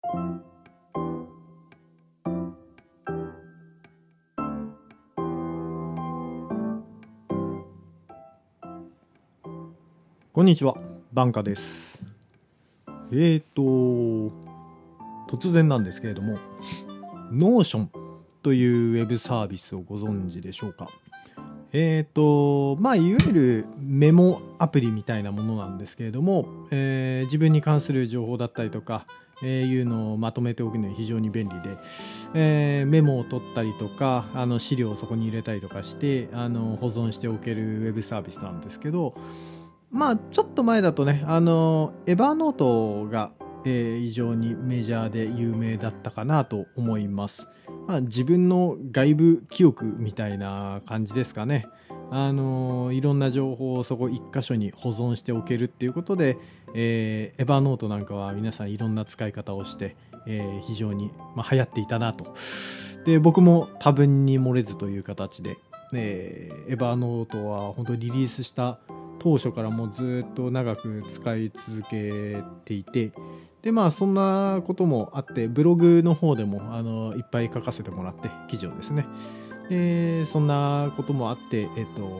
こんにちは、バンカです。突然なんですけれども、 Notion というウェブサービスをご存知でしょうか。いわゆるメモアプリみたいなものなんですけれども、自分に関する情報だったりとか、いうのをまとめておくのに非常に便利で、メモを取ったりとか資料をそこに入れたりとかして保存しておけるウェブサービスなんですけど、ちょっと前だとね、Evernote が、非常にメジャーで有名だったかなと思います。自分の外部記憶みたいな感じですかね。いろんな情報をそこ一箇所に保存しておけるっていうことで、Evernote なんかは皆さんいろんな使い方をして、非常に、流行っていたなと。で、僕も多分に漏れずという形で、Evernote は本当リリースした当初からもうずっと長く使い続けていて、でそんなこともあって、ブログの方でもいっぱい書かせてもらって、記事をですね、でそんなこともあって、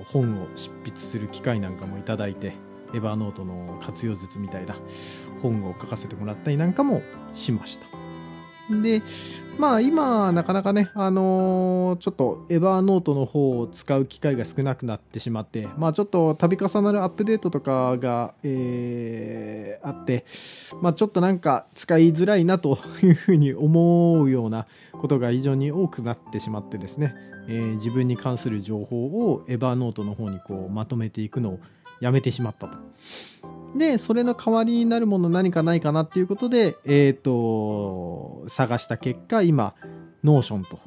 本を執筆する機会なんかもいただいて、エヴァノートの活用術みたいな本を書かせてもらったりなんかもしました。で今なかなかね、ちょっとエヴァーノートの方を使う機会が少なくなってしまって、ちょっと度重なるアップデートとかが、あって、ちょっとなんか使いづらいなというふうに思うようなことが非常に多くなってしまってですね、自分に関する情報をエヴァーノートの方にこうまとめていくのをやめてしまったと。でそれの代わりになるもの何かないかなっていうことで、探した結果、今 Notion と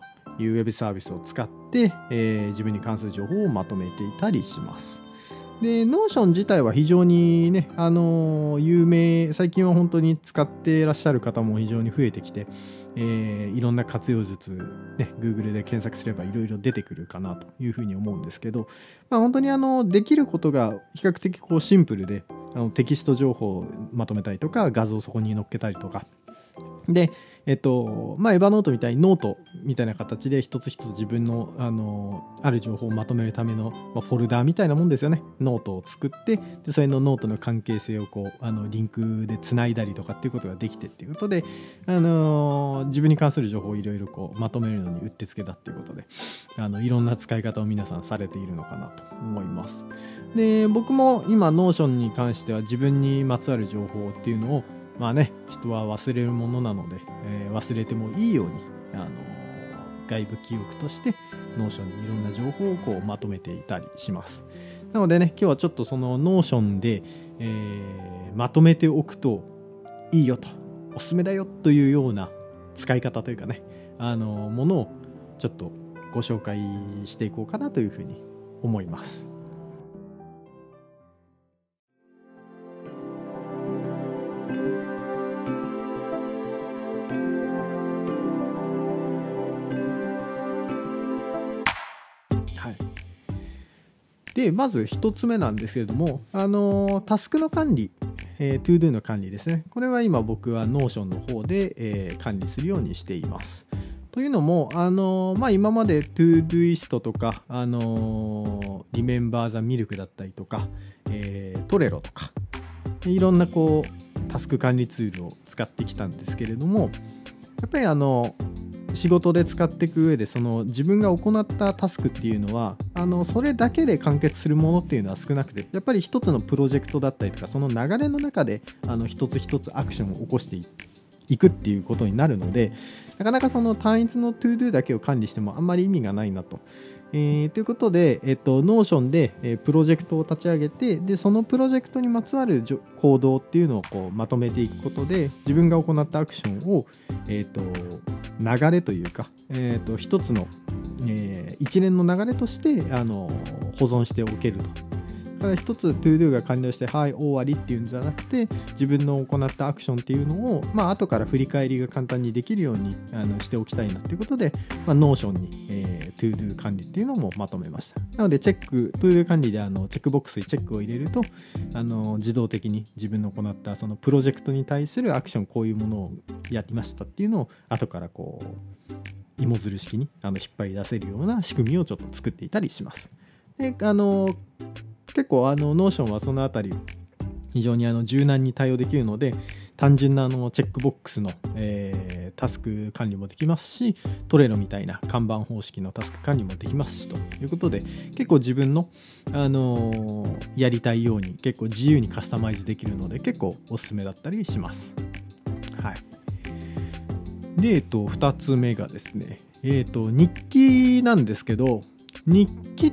いうウェブサービスを使って、自分に関する情報をまとめていたりします。で Notion 自体は非常にね、有名、最近は本当に使ってらっしゃる方も非常に増えてきて、いろんな活用術、Google で検索すればいろいろ出てくるかなというふうに思うんですけど、本当にできることが比較的こうシンプルで、テキスト情報をまとめたりとか、画像をそこに載っけたりとかで、エヴァノートみたいにノートみたいな形で一つ一つ自分の、ある情報をまとめるための、フォルダーみたいなもんですよね。ノートを作って、でそれのノートの関係性をこうリンクでつないだりとかっていうことができてっていうことで、自分に関する情報をいろいろこうまとめるのにうってつけだっていうことで、いろんな使い方を皆さんされているのかなと思います。で僕も今 Notion に関しては自分にまつわる情報っていうのを人は忘れるものなので、忘れてもいいように外部記憶としてNotionにいろんな情報をこうまとめていたりします。なのでね、今日はちょっとそのNotionで、まとめておくといいよと、おすすめだよというような使い方というかね、ものをちょっとご紹介していこうかなというふうに思います。でまず1つ目なんですけれども、タスクの管理、ToDo の管理ですね。これは今僕は Notion の方で、管理するようにしています。というのも、今まで Todoist とか、Remember the Milk だったりとか、Trello とかいろんなこうタスク管理ツールを使ってきたんですけれども、やっぱり仕事で使っていく上で、その自分が行ったタスクっていうのはそれだけで完結するものっていうのは少なくて、やっぱり一つのプロジェクトだったりとか、その流れの中で一つ一つアクションを起こしていくっていうことになるので、なかなかその単一の ToDo だけを管理してもあんまり意味がないなと。ということで、Notion で、プロジェクトを立ち上げて、でそのプロジェクトにまつわる行動っていうのをこうまとめていくことで、自分が行ったアクションを、流れというか、一つの、一連の流れとして保存しておけると。だから一つ ToDo が完了してはい終わりっていうんじゃなくて、自分の行ったアクションっていうのを、後から振り返りが簡単にできるようにしておきたいなということで、Notion に ToDo 管理っていうのもまとめました。なのでチェック ToDo 管理でチェックボックスにチェックを入れると自動的に自分の行ったそのプロジェクトに対するアクション、こういうものをやりましたっていうのを後からこう芋づる式に引っ張り出せるような仕組みをちょっと作っていたりします。で結構Notion はそのあたり非常に柔軟に対応できるので、単純なチェックボックスの、タスク管理もできますし、トレロみたいな看板方式のタスク管理もできますしということで、結構自分の、やりたいように結構自由にカスタマイズできるので、結構おすすめだったりします。はい、で、2つ目がですね、日記なんですけど、日記っ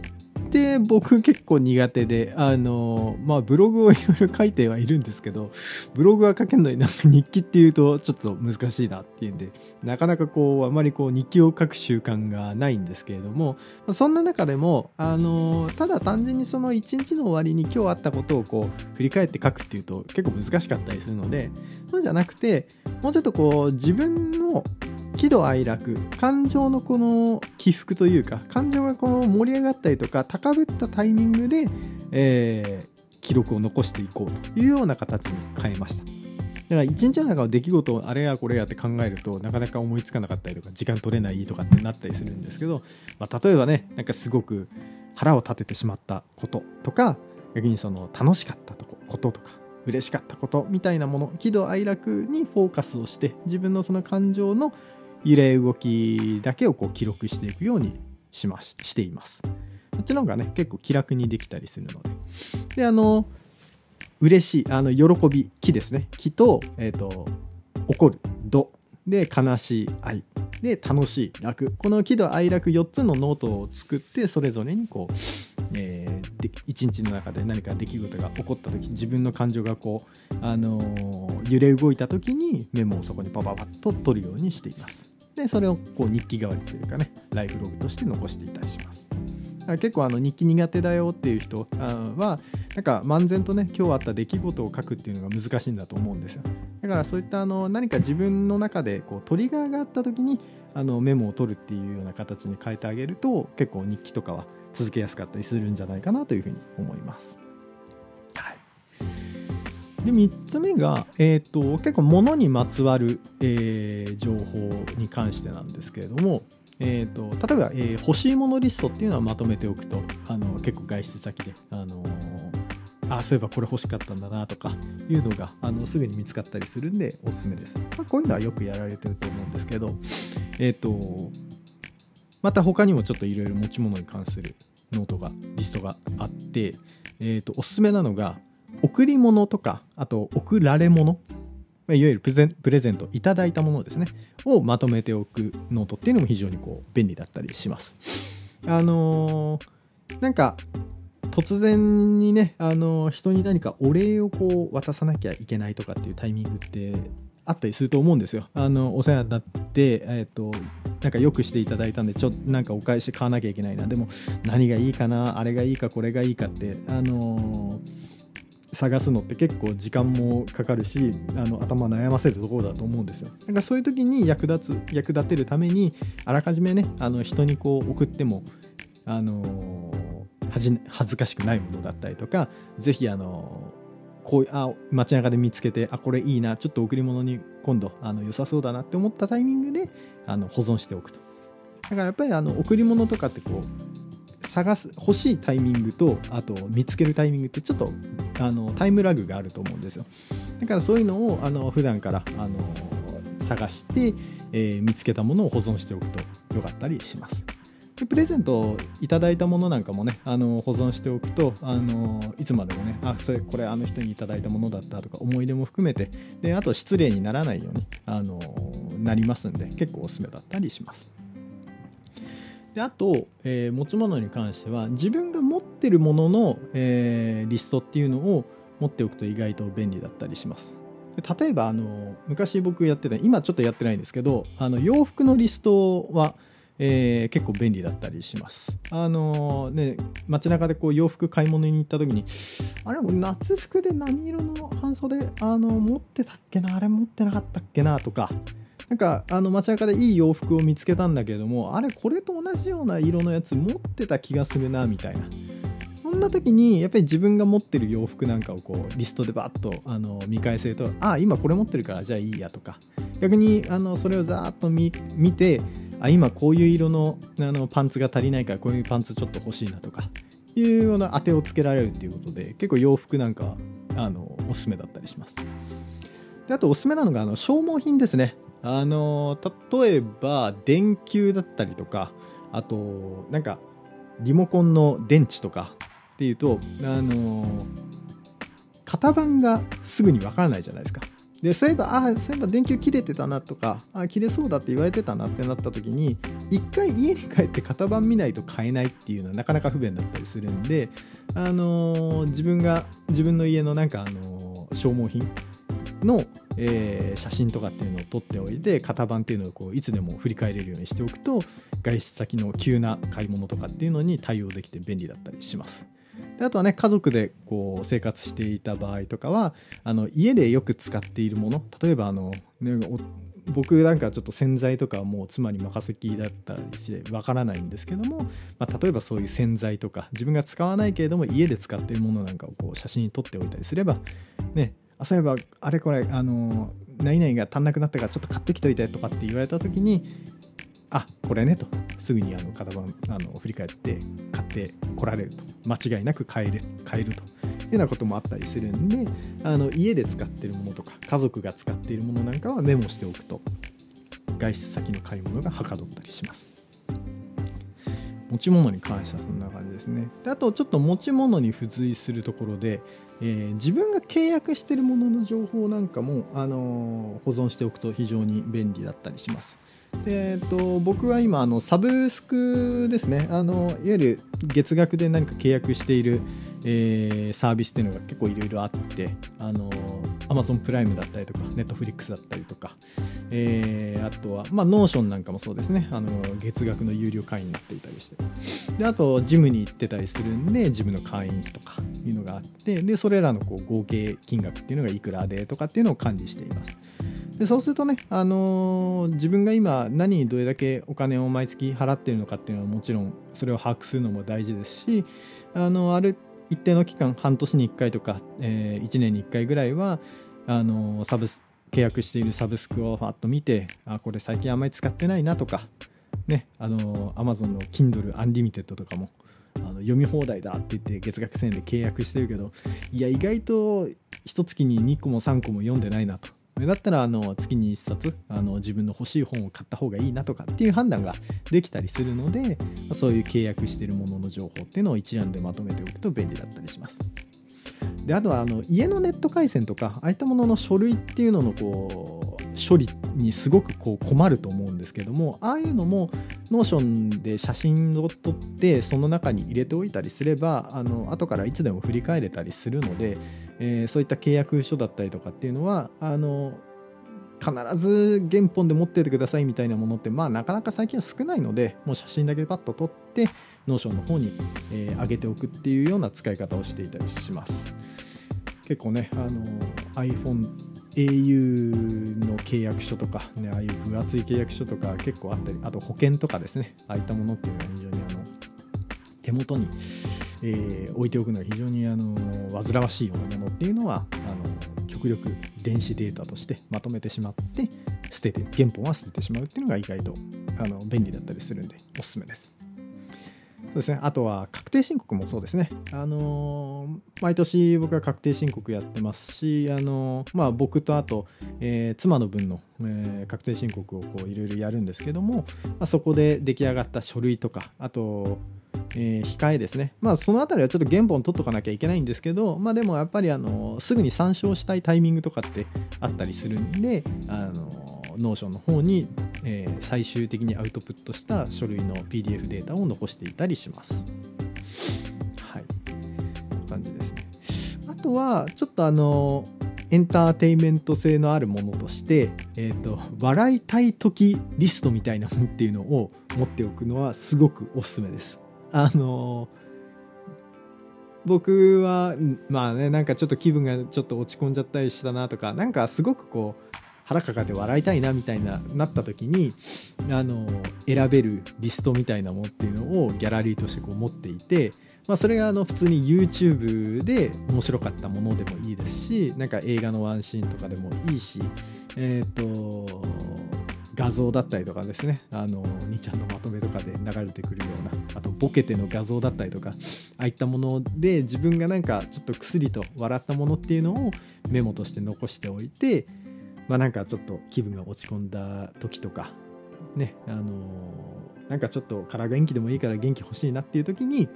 て僕結構苦手で、ブログをいろいろ書いてはいるんですけど、ブログは書けるのになんか日記っていうとちょっと難しいなっていうんで、なかなかあまり日記を書く習慣がないんですけれども、そんな中でもただ単純にその一日の終わりに今日あったことを振り返って書くっていうと結構難しかったりするので、そうじゃなくてもうちょっと自分の喜怒哀楽、感情の起伏というか、感情が盛り上がったりとか高ぶったタイミングで、記録を残していこうというような形に変えました。だから一日の中の出来事をあれやこれやって考えるとなかなか思いつかなかったりとか時間取れないとかってなったりするんですけど、例えばね、なんかすごく腹を立ててしまったこととか、逆にその楽しかったこととか嬉しかったことみたいなもの、喜怒哀楽にフォーカスをして自分のその感情の揺れ動きだけを記録していくようにしています。こっちの方がね結構気楽にできたりするので、で嬉しい喜び喜ですね、喜と、怒る怒で、悲しい愛で、楽しい楽、この喜怒哀楽4つのノートを作って、それぞれに一日の中で何か出来事が起こった時、自分の感情が揺れ動いた時にメモをそこにパパパッと取るようにしています。でそれを日記代わりというかね、ライフログとして残していたりします。結構日記苦手だよっていう人はなんか漫然とね今日あった出来事を書くっていうのが難しいんだと思うんですよ。だからそういった何か自分の中でトリガーがあった時にメモを取るっていうような形に変えてあげると、結構日記とかは続けやすかったりするんじゃないかなというふうに思います。はい、で3つ目が、結構物にまつわる、情報に関してなんですけれども、例えば、欲しいものリストっていうのはまとめておくと結構外出先でそういえばこれ欲しかったんだなとかいうのがすぐに見つかったりするんでおすすめです。こういうのはよくやられてると思うんですけど、また他にもちょっといろいろ持ち物に関するノートがリストがあって、おすすめなのが贈り物とか、あと贈られ物、いわゆるプレゼント、いただいたものですねをまとめておくノートっていうのも非常に便利だったりします。なんか突然にね人に何かお礼を渡さなきゃいけないとかっていうタイミングってあったりすると思うんですよ。お世話になってなんかよくしていただいたんで、なんかお返し買わなきゃいけないな、でも何がいいかな、あれがいいかこれがいいかって探すのって結構時間もかかるし頭悩ませるところだと思うんですよ。なんかそういう時に役立てるためにあらかじめね人に送っても恥ずかしくないものだったりとか、ぜひ街中で見つけてこれいいな、ちょっと贈り物に今度良さそうだなって思ったタイミングで保存しておくと。だからやっぱり贈り物とかって欲しいタイミングとあと見つけるタイミングってちょっとタイムラグがあると思うんですよ。だからそういうのを普段から探して、見つけたものを保存しておくとよかったりします。でプレゼントをいただいたものなんかもね保存しておくといつまでもねこれ人にいただいたものだったとか思い出も含めて、であと失礼にならないようになりますんで、結構おすすめだったりします。であと、持ち物に関しては自分が持ってるものの、リストっていうのを持っておくと意外と便利だったりします。で例えば昔僕やってた、今ちょっとやってないんですけど洋服のリストは結構便利だったりします。街中でこう洋服買い物に行った時に、あれ、夏服で何色の半袖持ってたっけな、あれ持ってなかったっけなとか、なんか街中でいい洋服を見つけたんだけれども、あれこれと同じような色のやつ持ってた気がするなみたいな。そんな時にやっぱり自分が持ってる洋服なんかをこうリストでバッと見返せると、あ、今これ持ってるからじゃあいいやとか、逆にそれをざーっと見て、あ、今こういう色のパンツが足りないからこういうパンツちょっと欲しいなとかいうような当てをつけられるっていうことで、結構洋服なんかおすすめだったりします。で、あとおすすめなのが消耗品ですね。例えば電球だったりとか、あとなんかリモコンの電池とかっていうと、型番がすぐに分からないじゃないですか。で、そういえば電球切れてたなとか、あ、切れそうだって言われてたなってなった時に、一回家に帰って型番見ないと買えないっていうのはなかなか不便だったりするんで、自分の家のなんか消耗品の、写真とかっていうのを撮っておいて、型番っていうのをこういつでも振り返れるようにしておくと、外出先の急な買い物とかっていうのに対応できて便利だったりします。で、あとはね、家族でこう生活していた場合とかは、家でよく使っているもの、例えば僕なんかちょっと洗剤とかはもう妻に任せきりだったりしてわからないんですけども、例えばそういう洗剤とか自分が使わないけれども家で使っているものなんかをこう写真に撮っておいたりすればね、そういえばあれこれ何々が足んなくなったからちょっと買ってきといてとかって言われた時に、あ、これねとすぐに型番振り返って買ってこられると、間違いなく買えるというようなこともあったりするんで、家で使っているものとか家族が使っているものなんかはメモしておくと、外出先の買い物がはかどったりします。持ち物に関してはそんな感じですね。で、あとちょっと持ち物に付随するところで、自分が契約しているものの情報なんかも、保存しておくと非常に便利だったりします。僕は今サブスクですね、いわゆる月額で何か契約している、サービスっていうのが結構いろいろあって、Amazon プライムだったりとか Netflix だったりとか、あとは、Notion なんかもそうですね、月額の有料会員になっていたりして、で、あとジムに行ってたりするんでジムの会員費とかいうのがあって、でそれらのこう合計金額っていうのがいくらでとかっていうのを管理しています。で、そうするとね、自分が今何にどれだけお金を毎月払っているのかっていうのはもちろんそれを把握するのも大事ですし、ある一定の期間、半年に1回とか、1年に1回ぐらいは契約しているサブスクをファッと見て、あ、これ最近あんまり使ってないなとか、ね、Amazon の Kindle Unlimited とかも読み放題だって言って月額1000円で契約してるけど、いや意外と1月に2個も3個も読んでないなと。だったら月に1冊自分の欲しい本を買った方がいいなとかっていう判断ができたりするので、そういう契約しているものの情報っていうのを一覧でまとめておくと便利だったりします。で、あとは家のネット回線とかああいったものの書類っていうののこう処理にすごくこう困ると思うんですけども、ああいうのも Notion で写真を撮ってその中に入れておいたりすれば後からいつでも振り返れたりするので、そういった契約書だったりとかっていうのは必ず原本で持っててくださいみたいなものってなかなか最近は少ないので、もう写真だけパッと撮ってNotionの方に上げておくっていうような使い方をしていたりします。結構ねau の契約書とか、ね、ああいう分厚い契約書とか結構あったり、あと保険とかですね、ああいったものっていうのは非常に手元に、置いておくのが非常に煩わしいようなものっていうのは極力電子データとしてまとめてしまって原本は捨ててしまうっていうのが意外と便利だったりするんでおすすめです。そうですね、あとは確定申告もそうですね。毎年僕は確定申告やってますし、僕とあと、妻の分の、確定申告をいろいろやるんですけども、そこで出来上がった書類とか、あと、控えですね。そのあたりはちょっと原本取っとかなきゃいけないんですけど、でもやっぱりすぐに参照したいタイミングとかってあったりするんで、Notion の方に、最終的にアウトプットした書類の PDF データを残していたりします。はい、感じですね。あとはちょっとエンターテインメント性のあるものとして、笑いたい時リストみたいなものっていうのを持っておくのはすごくおすすめです。僕はまあね、なんかちょっと気分がちょっと落ち込んじゃったりしたなとか、なんかすごくこう腹抱えて笑いたいなみたいななった時に選べるリストみたいなものっていうのをギャラリーとしてこう持っていて、まあ、それが普通に YouTube で面白かったものでもいいですし、なんか映画のワンシーンとかでもいいし、画像だったりとかですね、兄ちゃんのまとめとかで流れてくるような、あとボケての画像だったりとか、ああいったもので自分がなんかちょっとくすりと笑ったものっていうのをメモとして残しておいて、まあ、なんかちょっと気分が落ち込んだ時とかね、なんかちょっとから元気でもいいから元気欲しいなっていう時に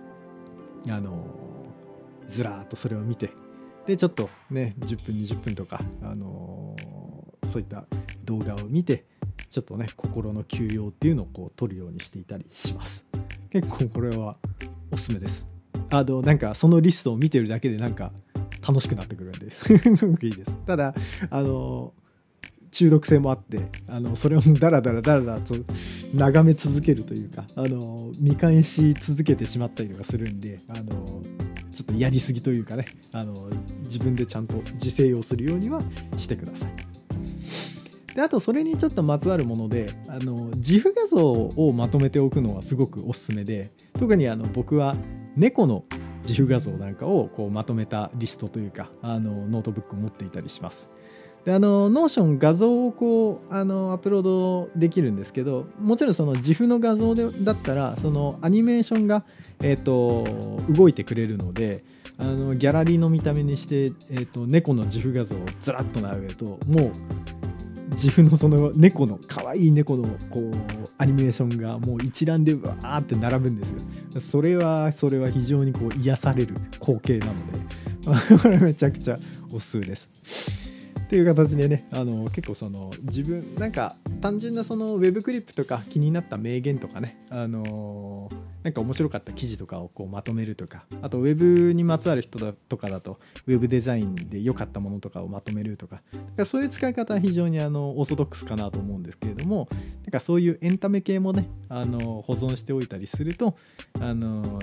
ずらーっとそれを見て、でちょっとね10分20分とかそういった動画を見て、ちょっとね心の休養っていうのをこう取るようにしていたりします。結構これはおすすめです。なんかそのリストを見てるだけでなんか楽しくなってくるんですいいです。ただ中毒性もあって、それをダラダラと眺め続けるというか、見返し続けてしまったりとかするんで、ちょっとやりすぎというかね、自分でちゃんと自制をするようにはしてください。であとそれにちょっとまつわるもので、自負画像をまとめておくのはすごくおすすめで、特に僕は猫の自負画像なんかをこうまとめたリストというか、ノートブックを持っていたりします。でNotion 画像をこうアップロードできるんですけど、もちろんその自負の画像だったらそのアニメーションが、動いてくれるので、ギャラリーの見た目にして、猫の自負画像をずらっと並べると、もう自負のその猫の可愛い猫のこうアニメーションがもう一覧でわーって並ぶんですよ。それは非常にこう癒される光景なのでこれめちゃくちゃおすすめですっていう形でね、結構その自分なんか単純なそのウェブクリップとか気になった名言とかね、なんか面白かった記事とかをこうまとめるとか、あとウェブにまつわる人とかだとウェブデザインで良かったものとかをまとめるとか、なんかそういう使い方は非常にオーソドックスかなと思うんですけれども、なんかそういうエンタメ系もね、保存しておいたりすると、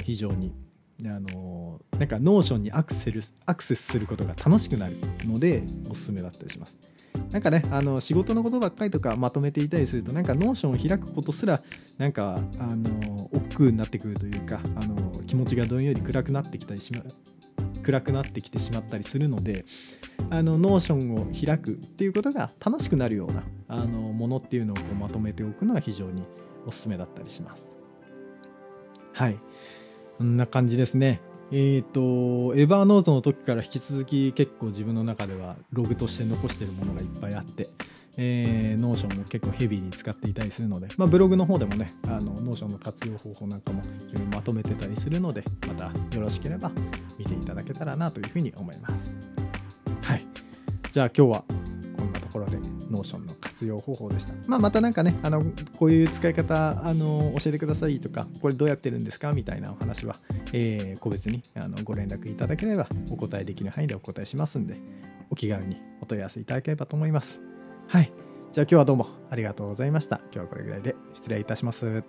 非常になんかNotionにアクセスすることが楽しくなるのでおすすめだったりします。なんかね仕事のことばっかりとかまとめていたりすると、なんかNotionを開くことすらなんか億劫になってくるというか、気持ちがどんより暗くなってきてしまったりするので、Notionを開くっていうことが楽しくなるようなものっていうのをこうまとめておくのは非常におすすめだったりします。はい。こんな感じですね。Evernote の時から引き続き結構自分の中ではログとして残してるものがいっぱいあって、Notion も結構ヘビーに使っていたりするので、まあ、ブログの方でもね、Notion の活用方法なんかもまとめてたりするので、またよろしければ見ていただけたらなというふうに思います。はい。じゃあ今日はこんなところで Notion の活用方法でした。まあ、またなんかね、こういう使い方教えてくださいとか、これどうやってるんですかみたいなお話は、個別にご連絡いただければお答えできる範囲でお答えしますんで、お気軽にお問い合わせいただければと思います。はい。じゃあ今日はどうもありがとうございました。今日はこれぐらいで失礼いたします。